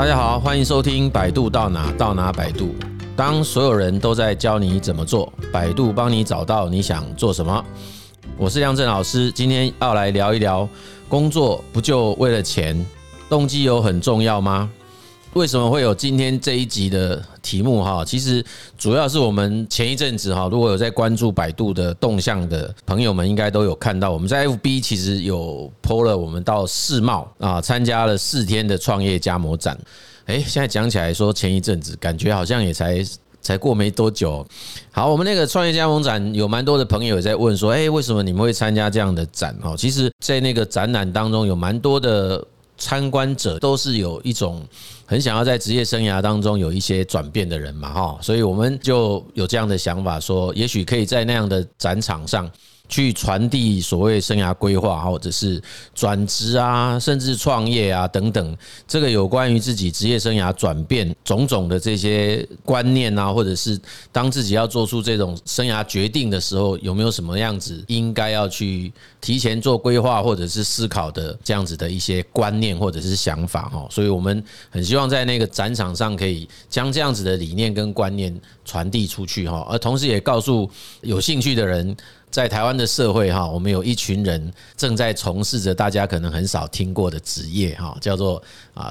大家好，欢迎收听百度到哪到哪百度。当所有人都在教你怎么做，百度帮你找到你想做什么。我是亮震老师，今天要来聊一聊，工作不就为了钱？动机有很重要吗？为什么会有今天这一集的题目？其实主要是我们前一阵子如果有在关注百度的动向的朋友们，应该都有看到我们在 FB 其实有 po 了我们到世贸参加了4天的创业加盟展。现在讲起来说前一阵子，感觉好像也才过没多久。好，我们那个创业加盟展有蛮多的朋友也在问说，为什么你们会参加这样的展？其实在那个展览当中有蛮多的参观者都是有一种很想要在职业生涯当中有一些转变的人嘛，所以我们就有这样的想法说，也许可以在那样的展场上去传递所谓生涯规划，或者是转职啊，甚至创业啊等等，这个有关于自己职业生涯转变种种的这些观念啊，或者是当自己要做出这种生涯决定的时候，有没有什么样子应该要去提前做规划或者是思考的这样子的一些观念或者是想法。所以我们很希望在那个展场上可以将这样子的理念跟观念传递出去，而同时也告诉有兴趣的人，在台湾的社会，我们有一群人正在从事着大家可能很少听过的职业，叫做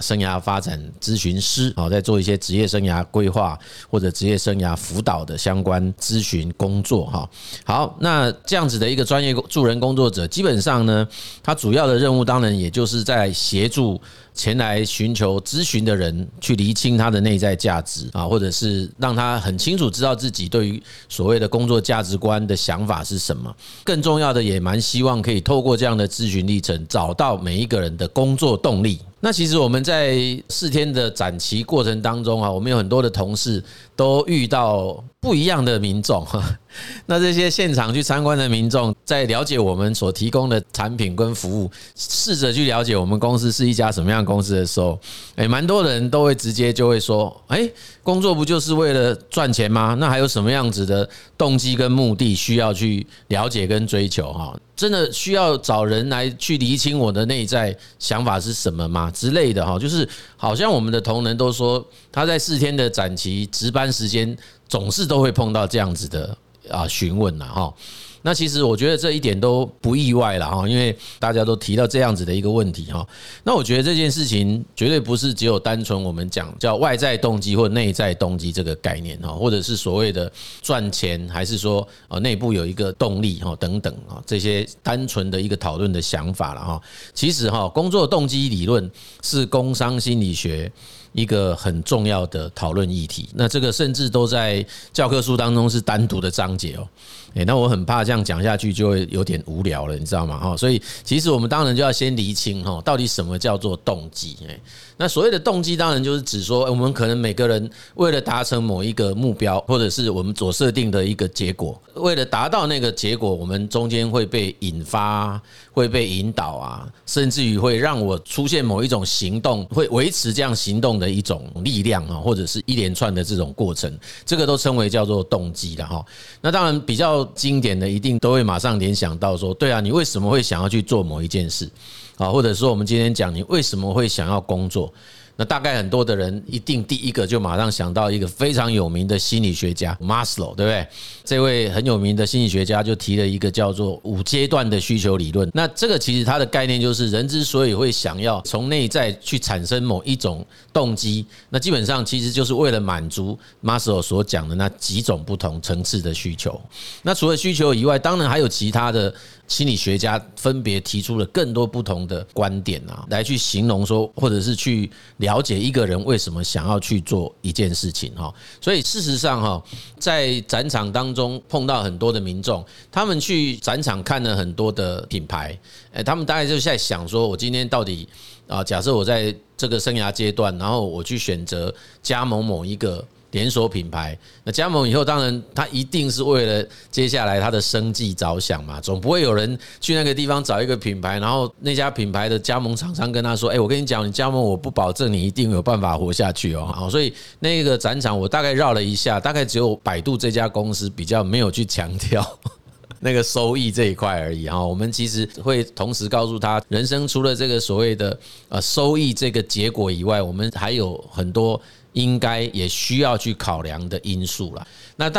生涯发展咨询师，在做一些职业生涯规划或者职业生涯辅导的相关咨询工作。好，那这样子的一个专业助人工作者，基本上呢，他主要的任务当然也就是在协助前来寻求咨询的人去厘清他的内在价值，或者是让他很清楚知道自己对于所谓的工作价值观的想法是什么。更重要的，也蛮希望可以透过这样的咨询历程，找到每一个人的工作动力。那其实我们在4天的展期过程当中，我们有很多的同事都遇到不一样的民众。那这些现场去参观的民众，在了解我们所提供的产品跟服务，试着去了解我们公司是一家什么样的公司的时候，蛮多人都会直接就会说，工作不就是为了赚钱吗？那还有什么样子的动机跟目的需要去了解跟追求？真的需要找人来去厘清我的内在想法是什么吗？之类的，就是好像我们的同仁都说，他在4天的展期值班时间，总是都会碰到这样子的询问啦。那其实我觉得这一点都不意外啦，因为大家都提到这样子的一个问题。那我觉得这件事情绝对不是只有单纯我们讲叫外在动机或内在动机这个概念，或者是所谓的赚钱，还是说内部有一个动力等等这些单纯的一个讨论的想法啦。其实工作动机理论是工商心理学一个很重要的讨论议题，那这个甚至都在教科书当中是单独的章节那我很怕这样讲下去就会有点无聊了，你知道吗？所以其实我们当然就要先厘清到底什么叫做动机。那所谓的动机，当然就是指说我们可能每个人为了达成某一个目标，或者是我们所设定的一个结果，为了达到那个结果，我们中间会被引发，会被引导甚至于会让我出现某一种行动，会维持这样行动的一种力量，或者是一连串的这种过程，这个都称为叫做动机了。那当然比较经典的，一定都会马上联想到说，对啊，你为什么会想要去做某一件事啊？或者说我们今天讲你为什么会想要工作，那大概很多的人一定第一个就马上想到一个非常有名的心理学家马斯洛，对不对？这位很有名的心理学家就提了一个叫做5阶段的需求理论。那这个其实它的概念就是，人之所以会想要从内在去产生某一种动机，那基本上其实就是为了满足马斯洛所讲的那几种不同层次的需求。那除了需求以外，当然还有其他的心理学家分别提出了更多不同的观点来去形容说，或者是去了解一个人为什么想要去做一件事情。所以事实上，在展场当中碰到很多的民众，他们去展场看了很多的品牌，他们大概就在想说，我今天到底假设我在这个生涯阶段，然后我去选择加盟某一个连锁品牌，那加盟以后，当然他一定是为了接下来他的生计着想嘛，总不会有人去那个地方找一个品牌，然后那家品牌的加盟厂商跟他说，我跟你讲，你加盟我不保证你一定有办法活下去所以那个展场我大概绕了一下，大概只有百度这家公司比较没有去强调那个收益这一块而已哈。我们其实会同时告诉他，人生除了这个所谓的收益这个结果以外，我们还有很多应该也需要去考量的因素啦。那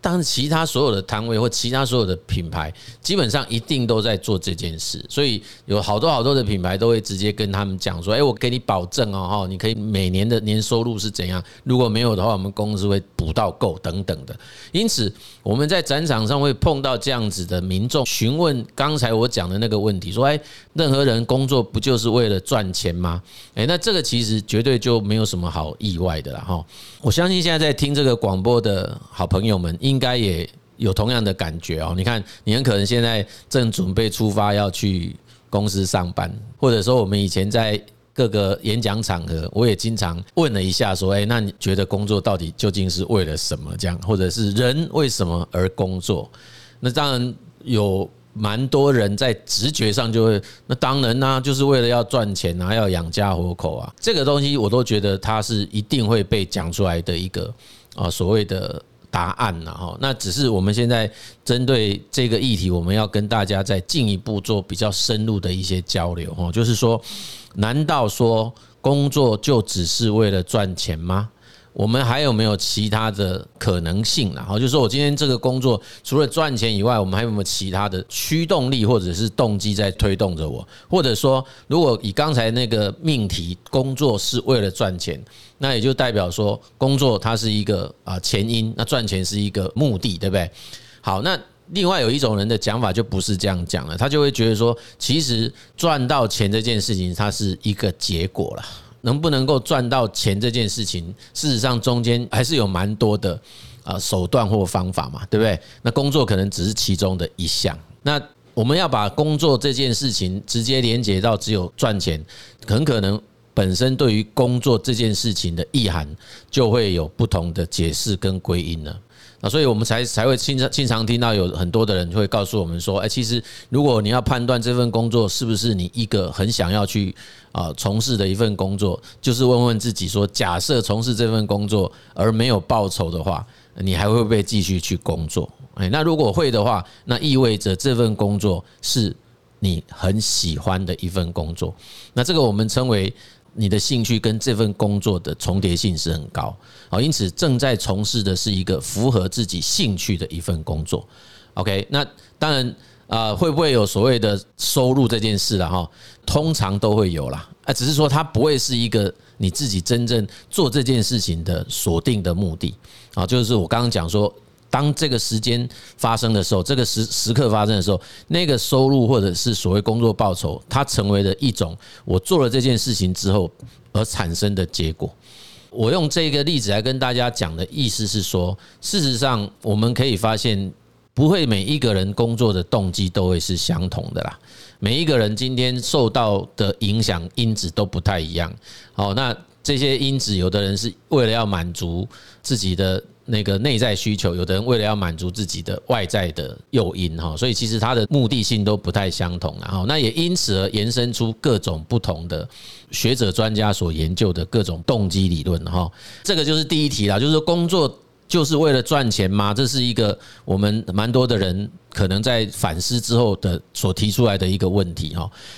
但其他所有的摊位或其他所有的品牌基本上一定都在做这件事，所以有好多好多的品牌都会直接跟他们讲说，我给你保证哦，你可以每年的年收入是怎样，如果没有的话我们公司会补到够等等的。因此我们在展场上会碰到这样子的民众询问刚才我讲的那个问题，说任何人工作不就是为了赚钱吗？那这个其实绝对就没有什么好意外的啦。我相信现在在听这个广播的好朋友们应该也有同样的感觉哦。你看，你很可能现在正准备出发要去公司上班，或者说我们以前在各个演讲场合，我也经常问了一下，说，那你觉得工作到底究竟是为了什么？这样，或者是人为什么而工作？那当然有蛮多人在直觉上就会，那当然啊，就是为了要赚钱啊，要养家活口啊。这个东西我都觉得它是一定会被讲出来的一个所谓的答案了哈。那只是我们现在针对这个议题，我们要跟大家再进一步做比较深入的一些交流哈。就是说，难道说工作就只是为了赚钱吗？我们还有没有其他的可能性啦？就是说我今天这个工作除了赚钱以外，我们还有没有其他的驱动力或者是动机在推动着我？或者说，如果以刚才那个命题，工作是为了赚钱，那也就代表说工作它是一个前因，那赚钱是一个目的，对不对？好，那另外有一种人的讲法就不是这样讲了，他就会觉得说，其实赚到钱这件事情它是一个结果啦，能不能够赚到钱这件事情，事实上中间还是有蛮多的手段或方法嘛，对不对？那工作可能只是其中的一项。那我们要把工作这件事情直接连接到只有赚钱，很可能本身对于工作这件事情的意涵就会有不同的解释跟归因了。那所以我们才会经常听到有很多的人会告诉我们说，其实如果你要判断这份工作是不是你一个很想要去从事的一份工作，就是问问自己说，假设从事这份工作而没有报酬的话，你还会不会继续去工作？那如果会的话，那意味着这份工作是你很喜欢的一份工作。那这个我们称为你的兴趣跟这份工作的重叠性是很高，因此正在从事的是一个符合自己兴趣的一份工作。 OK， 那当然会不会有所谓的收入这件事啦，通常都会有啦，只是说它不会是一个你自己真正做这件事情的锁定的目的。就是我刚刚讲说，当这个时间发生的时候，这个时刻发生的时候，那个收入或者是所谓工作报酬，它成为了一种我做了这件事情之后而产生的结果。我用这个例子来跟大家讲的意思是说，事实上我们可以发现，不会每一个人工作的动机都会是相同的啦，每一个人今天受到的影响因子都不太一样。好，那这些因子，有的人是为了要满足自己的那个内在需求，有的人为了要满足自己的外在的诱因，所以其实它的目的性都不太相同。那也因此而延伸出各种不同的学者专家所研究的各种动机理论。这个就是第一题啦，就是工作就是为了赚钱吗？这是一个我们蛮多的人可能在反思之后的所提出来的一个问题。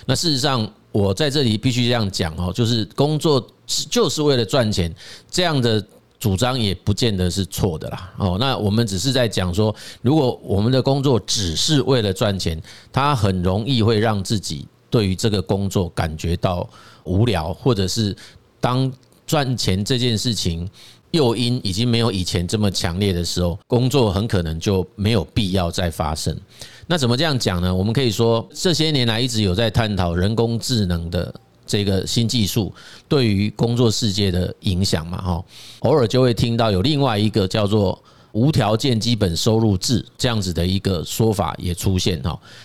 那事实上我在这里必须这样讲，就是工作就是为了赚钱这样的主张也不见得是错的啦。那我们只是在讲说，如果我们的工作只是为了赚钱，它很容易会让自己对于这个工作感觉到无聊，或者是当赚钱这件事情诱因已经没有以前这么强烈的时候，工作很可能就没有必要再发生。那怎么这样讲呢？我们可以说，这些年来一直有在探讨人工智能的这个新技术对于工作世界的影响嘛，偶尔就会听到有另外一个叫做无条件基本收入制这样子的一个说法也出现。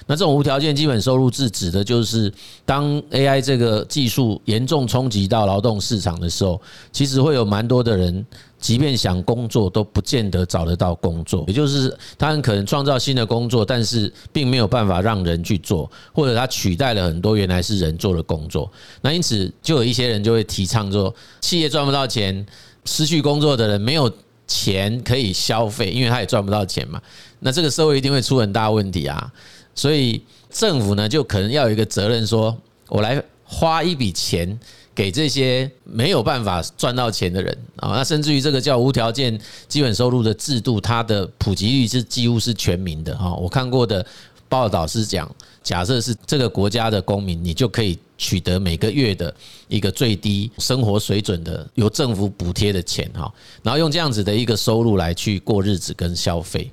那这种无条件基本收入制指的就是当 AI 这个技术严重冲击到劳动市场的时候，其实会有蛮多的人即便想工作都不见得找得到工作，也就是他很可能创造新的工作，但是并没有办法让人去做，或者他取代了很多原来是人做的工作。那因此就有一些人就会提倡说，企业赚不到钱，失去工作的人没有钱可以消费，因为他也赚不到钱嘛，那这个社会一定会出很大问题啊。所以政府呢，就可能要有一个责任，说我来花一笔钱给这些没有办法赚到钱的人啊，那甚至于这个叫无条件基本收入的制度，它的普及率是几乎是全民的啊。我看过的报道是讲，假设是这个国家的公民，你就可以取得每个月的一个最低生活水准的由政府补贴的钱哈，然后用这样子的一个收入来去过日子跟消费。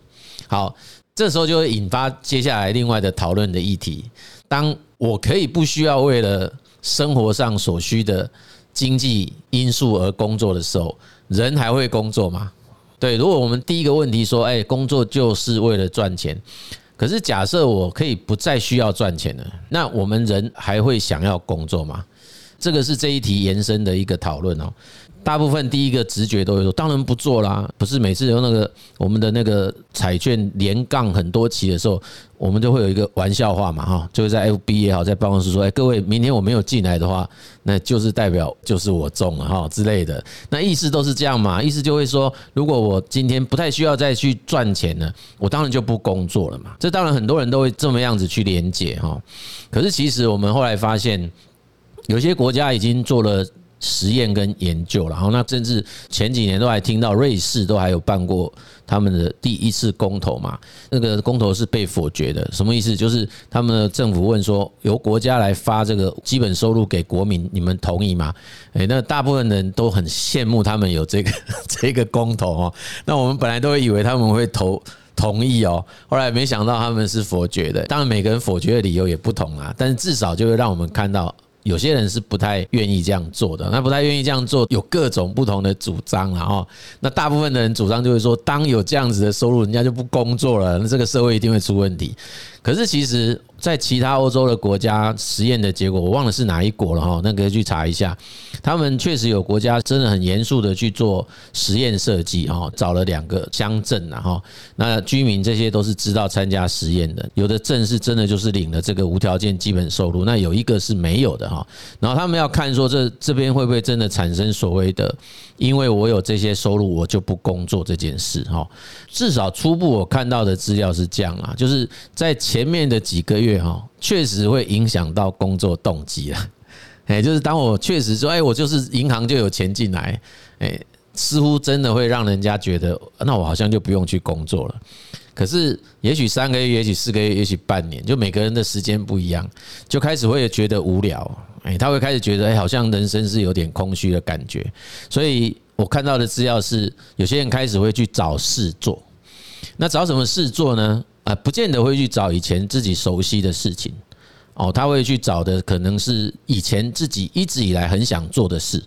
好，这时候就会引发接下来另外的讨论的议题，当我可以不需要为了生活上所需的经济因素而工作的时候，人还会工作吗？对，如果我们第一个问题说，工作就是为了赚钱，可是假设我可以不再需要赚钱了，那我们人还会想要工作吗？这个是这一题延伸的一个讨论哦。大部分第一个直觉都会说，当然不做啦。不是每次有那个我们的那个彩券连杠很多期的时候，我们就会有一个玩笑话嘛哈，就会在 FB 也好，在办公室说，各位，明天我没有进来的话，那就是代表就是我中了哈之类的。那意思都是这样嘛，意思就会说，如果我今天不太需要再去赚钱了，我当然就不工作了嘛。这当然很多人都会这么样子去连结哈。可是其实我们后来发现，有些国家已经做了实验跟研究了，那甚至前几年都还听到瑞士都还有办过他们的第一次公投嘛，那个公投是被否决的。什么意思？就是他们的政府问说，由国家来发这个基本收入给国民，你们同意吗？那大部分人都很羡慕他们有这个公投哦。那我们本来都以为他们会投同意哦，后来没想到他们是否决的。当然每个人否决的理由也不同啊，但是至少就会让我们看到有些人是不太愿意这样做的，那不太愿意这样做，有各种不同的主张啦哈。那大部分的人主张就会说，当有这样子的收入，人家就不工作了，那这个社会一定会出问题。可是其实，在其他欧洲的国家实验的结果，我忘了是哪一国了哈，那个去查一下。他们确实有国家真的很严肃的去做实验设计哈，找了2个乡镇啦哈，那居民这些都是知道参加实验的，有的镇是真的就是领了这个无条件基本收入，那有一个是没有的哈。然后他们要看说这边会不会真的产生所谓的，因为我有这些收入，我就不工作这件事哈。至少初步我看到的资料是这样啦，就是在前面的几个月。确实会影响到工作动机啦，就是当我确实说，我就是银行就有钱进来，似乎真的会让人家觉得，那我好像就不用去工作了。可是也许3个月，也许4个月，也许半年，就每个人的时间不一样，就开始会觉得无聊，他会开始觉得，好像人生是有点空虚的感觉。所以我看到的资料是，有些人开始会去找事做。那找什么事做呢？不见得会去找以前自己熟悉的事情哦，他会去找的可能是以前自己一直以来很想做的事，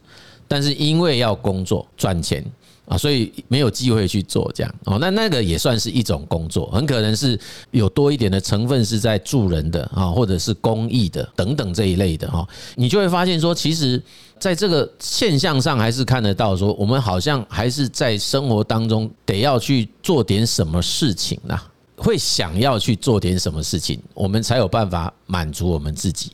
但是因为要工作赚钱啊，所以没有机会去做这样哦。那个也算是一种工作，很可能是有多一点的成分是在助人的啊，或者是公益的等等这一类的哈。你就会发现说，其实在这个现象上还是看得到说，我们好像还是在生活当中得要去做点什么事情啦。会想要去做点什么事情，我们才有办法满足我们自己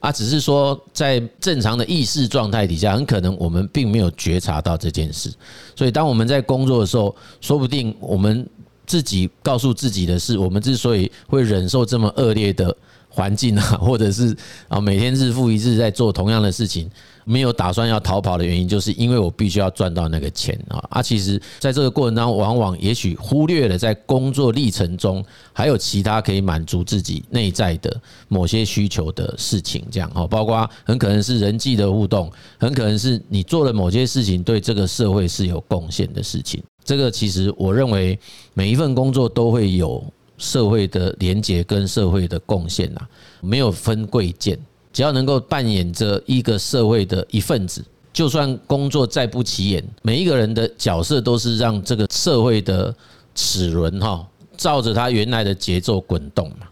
啊。只是说，在正常的意识状态底下，很可能我们并没有觉察到这件事。所以，当我们在工作的时候，说不定我们自己告诉自己的是，我们之所以会忍受这么恶劣的环境啊，或者是啊每天日复一日在做同样的事情，没有打算要逃跑的原因，就是因为我必须要赚到那个钱啊。其实在这个过程当中，往往也许忽略了在工作历程中还有其他可以满足自己内在的某些需求的事情，这样包括很可能是人际的互动，很可能是你做了某些事情对这个社会是有贡献的事情。这个其实我认为每一份工作都会有社会的连结跟社会的贡献呐，没有分贵贱，只要能够扮演着一个社会的一份子，就算工作再不起眼，每一个人的角色都是让这个社会的齿轮哈照着它原来的节奏滚动嘛。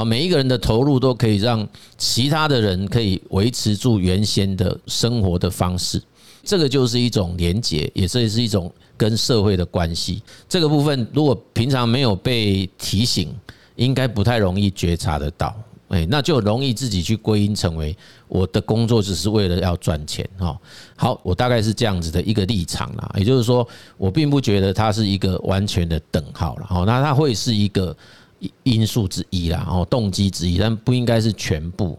啊，每一个人的投入都可以让其他的人可以维持住原先的生活的方式，这个就是一种连结，也是一种跟社会的关系。这个部分如果平常没有被提醒，应该不太容易觉察得到。那就容易自己去归因成为我的工作只是为了要赚钱。好，我大概是这样子的一个立场啦，也就是说我并不觉得它是一个完全的等号啦，那它会是一个因素之一啦，动机之一，但不应该是全部。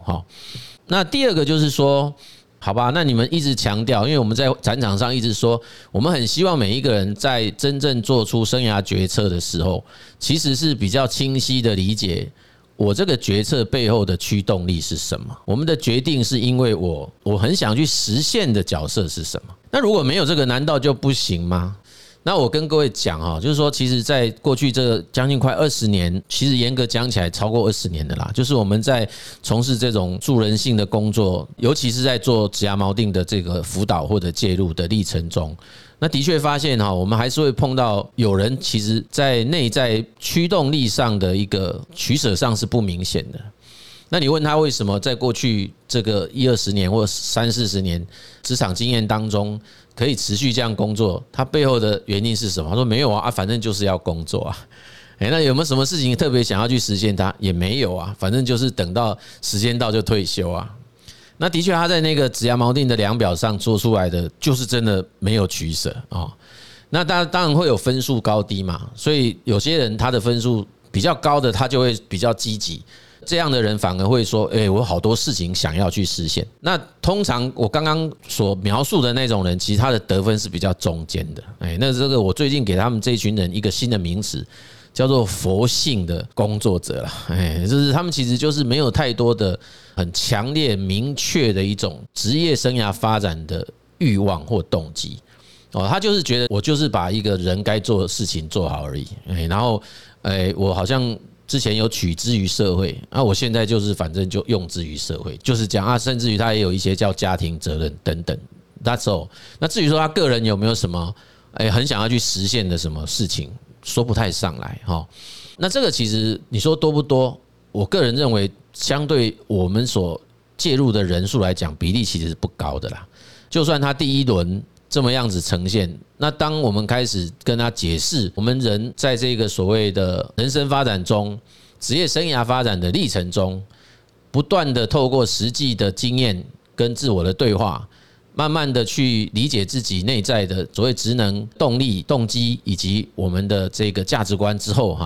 那第二个就是说，好吧，那你们一直强调，因为我们在展场上一直说，我们很希望每一个人在真正做出生涯决策的时候，其实是比较清晰的理解我这个决策背后的驱动力是什么，我们的决定是因为我很想去实现的角色是什么。那如果没有这个，难道就不行吗？那我跟各位讲，就是说其实在过去这将近快20年，其实严格讲起来超过20年的啦，就是我们在从事这种助人性的工作，尤其是在做职涯锚定的这个辅导或者介入的历程中，那的确发现我们还是会碰到有人其实在内在驱动力上的一个取舍上是不明显的。那你问他为什么在过去这个1、20年或30、40年职场经验当中可以持续这样工作，他背后的原因是什么？他说没有啊，反正就是要工作啊。那有没有什么事情特别想要去实现它？也没有啊，反正就是等到时间到就退休啊。那的确他在那个职涯锚定的量表上做出来的就是真的没有取舍。那当然会有分数高低嘛，所以有些人他的分数比较高的他就会比较积极，这样的人反而会说我好多事情想要去实现。那通常我刚刚所描述的那种人，其实他的得分是比较中间的。那这个我最近给他们这一群人一个新的名词，叫做佛性的工作者啦，就是他们其实就是没有太多的很强烈明确的一种职业生涯发展的欲望或动机。他就是觉得我就是把一个人该做的事情做好而已，然后我好像之前有取之于社会，我现在就是反正就用之于社会，就是这样啊。甚至于他也有一些叫家庭责任等等 ，that's all。那至于说他个人有没有什么很想要去实现的什么事情，说不太上来哈。那这个其实你说多不多？我个人认为，相对我们所介入的人数来讲，比例其实是不高的啦。就算他第一轮这么样子呈现，那当我们开始跟他解释，我们人在这个所谓的人生发展中、职业生涯发展的历程中，不断的透过实际的经验跟自我的对话，慢慢的去理解自己内在的所谓职能、动力、动机以及我们的这个价值观之后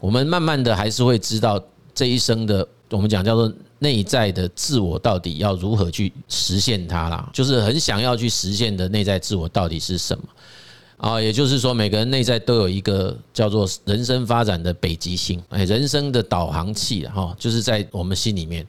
我们慢慢的还是会知道这一生的，我们讲叫做内在的自我到底要如何去实现它啦，就是很想要去实现的内在自我到底是什么啊？也就是说，每个人内在都有一个叫做人生发展的北极星，人生的导航器哈，就是在我们心里面，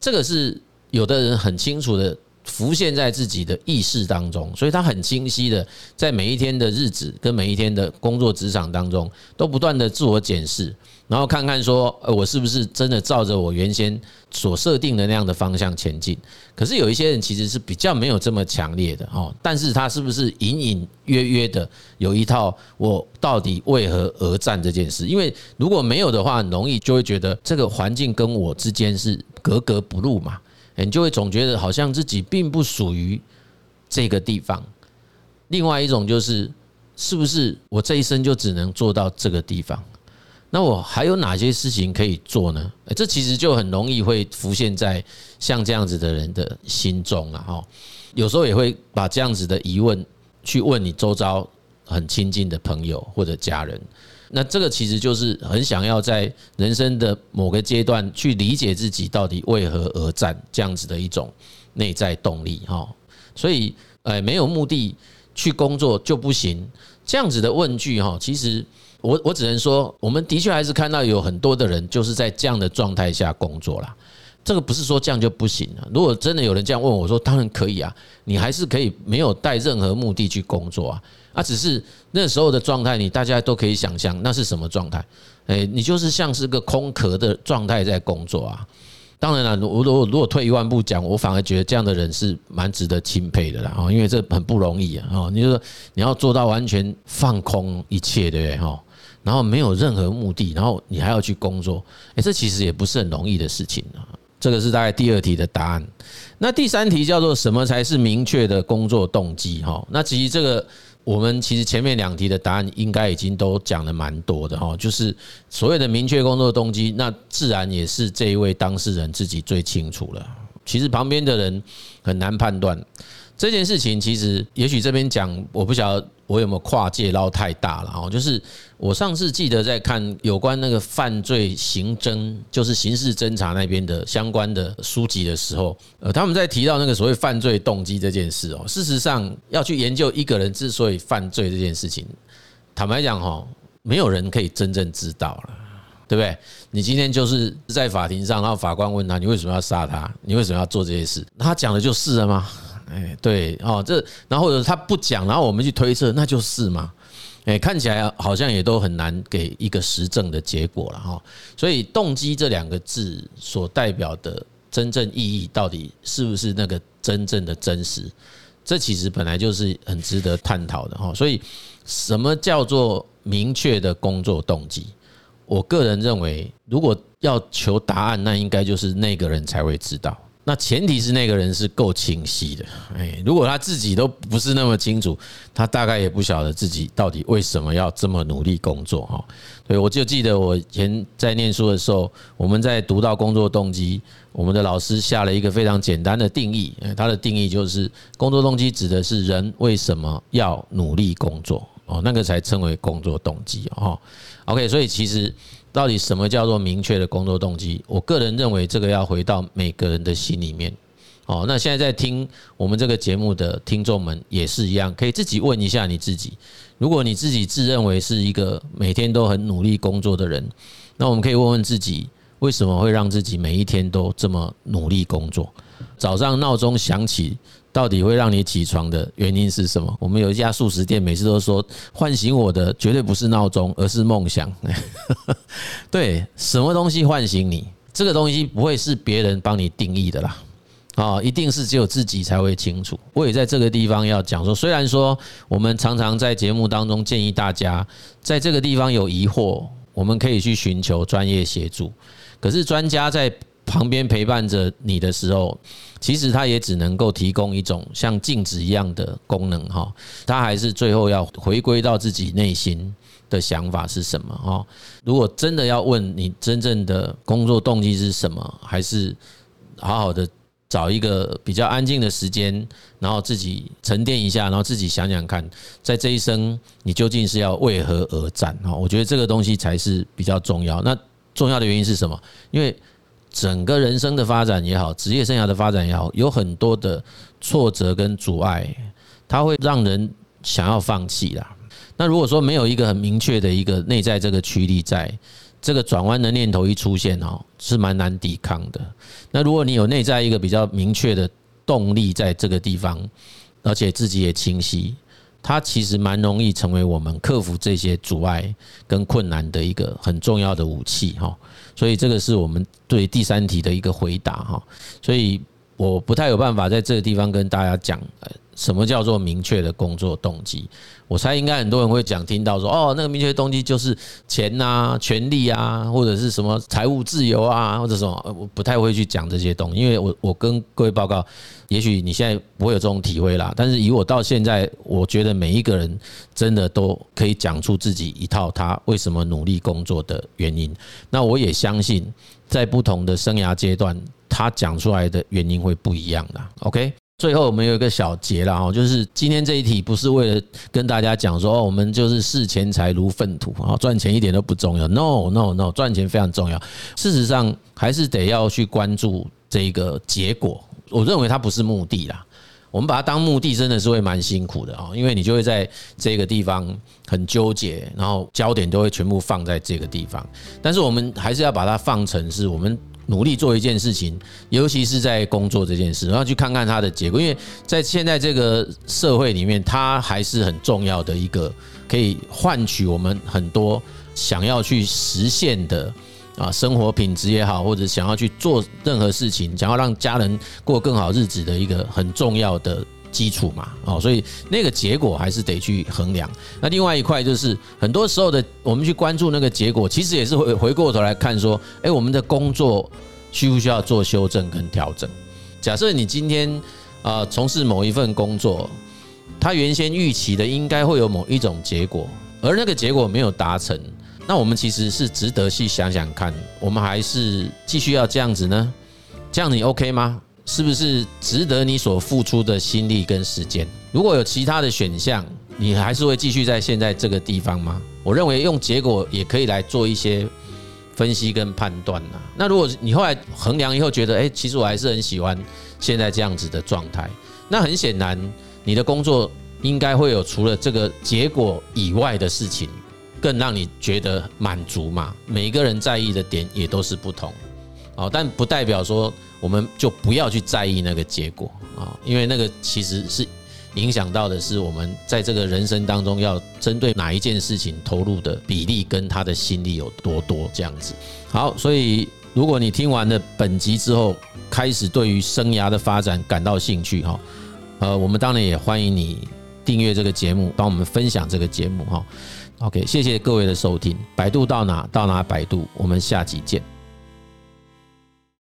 这个是有的人很清楚的浮现在自己的意识当中，所以他很清晰的在每一天的日子跟每一天的工作职场当中，都不断的自我检视，然后看看说我是不是真的照着我原先所设定的那样的方向前进。可是有一些人其实是比较没有这么强烈的，但是他是不是隐隐约约的有一套我到底为何而战这件事？因为如果没有的话，很容易就会觉得这个环境跟我之间是格格不入嘛，你就会总觉得好像自己并不属于这个地方。另外一种就是，是不是我这一生就只能做到这个地方？那我还有哪些事情可以做呢？这其实就很容易会浮现在像这样子的人的心中了。有时候也会把这样子的疑问去问你周遭很亲近的朋友或者家人。那这个其实就是很想要在人生的某个阶段去理解自己到底为何而战，这样子的一种内在动力。所以没有目的去工作就不行，这样子的问句其实我只能说，我们的确还是看到有很多的人就是在这样的状态下工作啦。这个不是说这样就不行了，如果真的有人这样问我说，当然可以啊，你还是可以没有带任何目的去工作啊。只是那时候的状态，你大家都可以想象那是什么状态。你就是像是个空壳的状态在工作啊。当然了，如果退一万步讲，我反而觉得这样的人是蛮值得钦佩的啦，因为这很不容易啊。你说你要做到完全放空一切，对不对？然后没有任何目的，然后你还要去工作，这其实也不是很容易的事情啊。这个是大概第2题的答案。那第3题叫做什么才是明确的工作动机？那其实这个我们其实前面两题的答案应该已经都讲了蛮多的，就是所谓的明确工作动机，那自然也是这一位当事人自己最清楚了。其实旁边的人很难判断这件事情。其实也许这边讲，我不晓得我有没有跨界捞太大了，就是我上次记得在看有关那个犯罪刑侦，就是刑事侦查那边的相关的书籍的时候，他们在提到那个所谓犯罪动机这件事，事实上要去研究一个人之所以犯罪这件事情，坦白讲没有人可以真正知道了，对不对？你今天就是在法庭上，然后法官问他，你为什么要杀他？你为什么要做这些事？他讲的就是了吗？对，然后或者他不讲，然后我们去推测，那就是嘛。看起来好像也都很难给一个实证的结果了。所以动机这两个字所代表的真正意义，到底是不是那个真正的真实？这其实本来就是很值得探讨的。所以什么叫做明确的工作动机？我个人认为，如果要求答案，那应该就是那个人才会知道。那前提是那个人是够清晰的，如果他自己都不是那么清楚，他大概也不晓得自己到底为什么要这么努力工作哈。对，我就记得我以前在念书的时候，我们在读到工作动机，我们的老师下了一个非常简单的定义，他的定义就是工作动机指的是人为什么要努力工作，那个才称为工作动机哈。OK， 所以其实。到底什么叫做明确的工作动机？我个人认为这个要回到每个人的心里面。那现在在听我们这个节目的听众们也是一样，可以自己问一下你自己。如果你自己自认为是一个每天都很努力工作的人，那我们可以问问自己，为什么会让自己每一天都这么努力工作？早上闹钟响起，到底会让你起床的原因是什么？我们有一家素食店，每次都说唤醒我的绝对不是闹钟，而是梦想。对，什么东西唤醒你？这个东西不会是别人帮你定义的啦，一定是只有自己才会清楚。我也在这个地方要讲说，虽然说我们常常在节目当中建议大家，在这个地方有疑惑，我们可以去寻求专业协助。可是专家在旁边陪伴着你的时候，其实它也只能够提供一种像镜子一样的功能，它还是最后要回归到自己内心的想法是什么。如果真的要问你真正的工作动机是什么，还是好好的找一个比较安静的时间，然后自己沉淀一下，然后自己想想看，在这一生你究竟是要为何而战。我觉得这个东西才是比较重要。那重要的原因是什么？因为整个人生的发展也好，职业生涯的发展也好，有很多的挫折跟阻碍，它会让人想要放弃啦。那如果说没有一个很明确的一个内在这个驱力在，这个转弯的念头一出现是蛮难抵抗的。那如果你有内在一个比较明确的动力在这个地方，而且自己也清晰，它其实蛮容易成为我们克服这些阻碍跟困难的一个很重要的武器。所以这个是我们对第三题的一个回答。所以我不太有办法在这个地方跟大家讲什么叫做明确的工作动机。我猜应该很多人会讲，听到说那个明确动机就是钱啊、权利啊，或者是什么财务自由啊，或者什么。我不太会去讲这些东西，因为我跟各位报告，也许你现在不会有这种体会啦，但是以我到现在，我觉得每一个人真的都可以讲出自己一套他为什么努力工作的原因。那我也相信在不同的生涯阶段，他讲出来的原因会不一样啦。 OK，最后我们有一个小结啦，就是今天这一题不是为了跟大家讲说我们就是视钱财如粪土，赚钱一点都不重要。 No， 赚钱非常重要。事实上还是得要去关注这个结果，我认为它不是目的啦。我们把它当目的真的是会蛮辛苦的，因为你就会在这个地方很纠结，然后焦点都会全部放在这个地方。但是我们还是要把它放成是我们努力做一件事情，尤其是在工作这件事，然后去看看它的结果。因为在现在这个社会里面，它还是很重要的一个可以换取我们很多想要去实现的生活品质也好，或者想要去做任何事情，想要让家人过更好日子的一个很重要的基础嘛。所以那个结果还是得去衡量。那另外一块就是很多时候的我们去关注那个结果，其实也是回过头来看说，我们的工作需不需要做修正跟调整。假设你今天从事某一份工作，他原先预期的应该会有某一种结果，而那个结果没有达成，那我们其实是值得去想想看，我们还是继续要这样子呢？这样你 OK 吗？是不是值得你所付出的心力跟时间？如果有其他的选项，你还是会继续在现在这个地方吗？我认为用结果也可以来做一些分析跟判断啊。那如果你后来衡量以后觉得，其实我还是很喜欢现在这样子的状态，那很显然你的工作应该会有除了这个结果以外的事情更让你觉得满足嘛。每个人在意的点也都是不同，但不代表说我们就不要去在意那个结果，因为那个其实是影响到的是我们在这个人生当中要针对哪一件事情投入的比例跟他的心力有多这样子。好，所以如果你听完了本集之后开始对于生涯的发展感到兴趣，我们当然也欢迎你订阅这个节目，帮我们分享这个节目。OK， 谢谢各位的收听，百度到哪百度，我们下集见。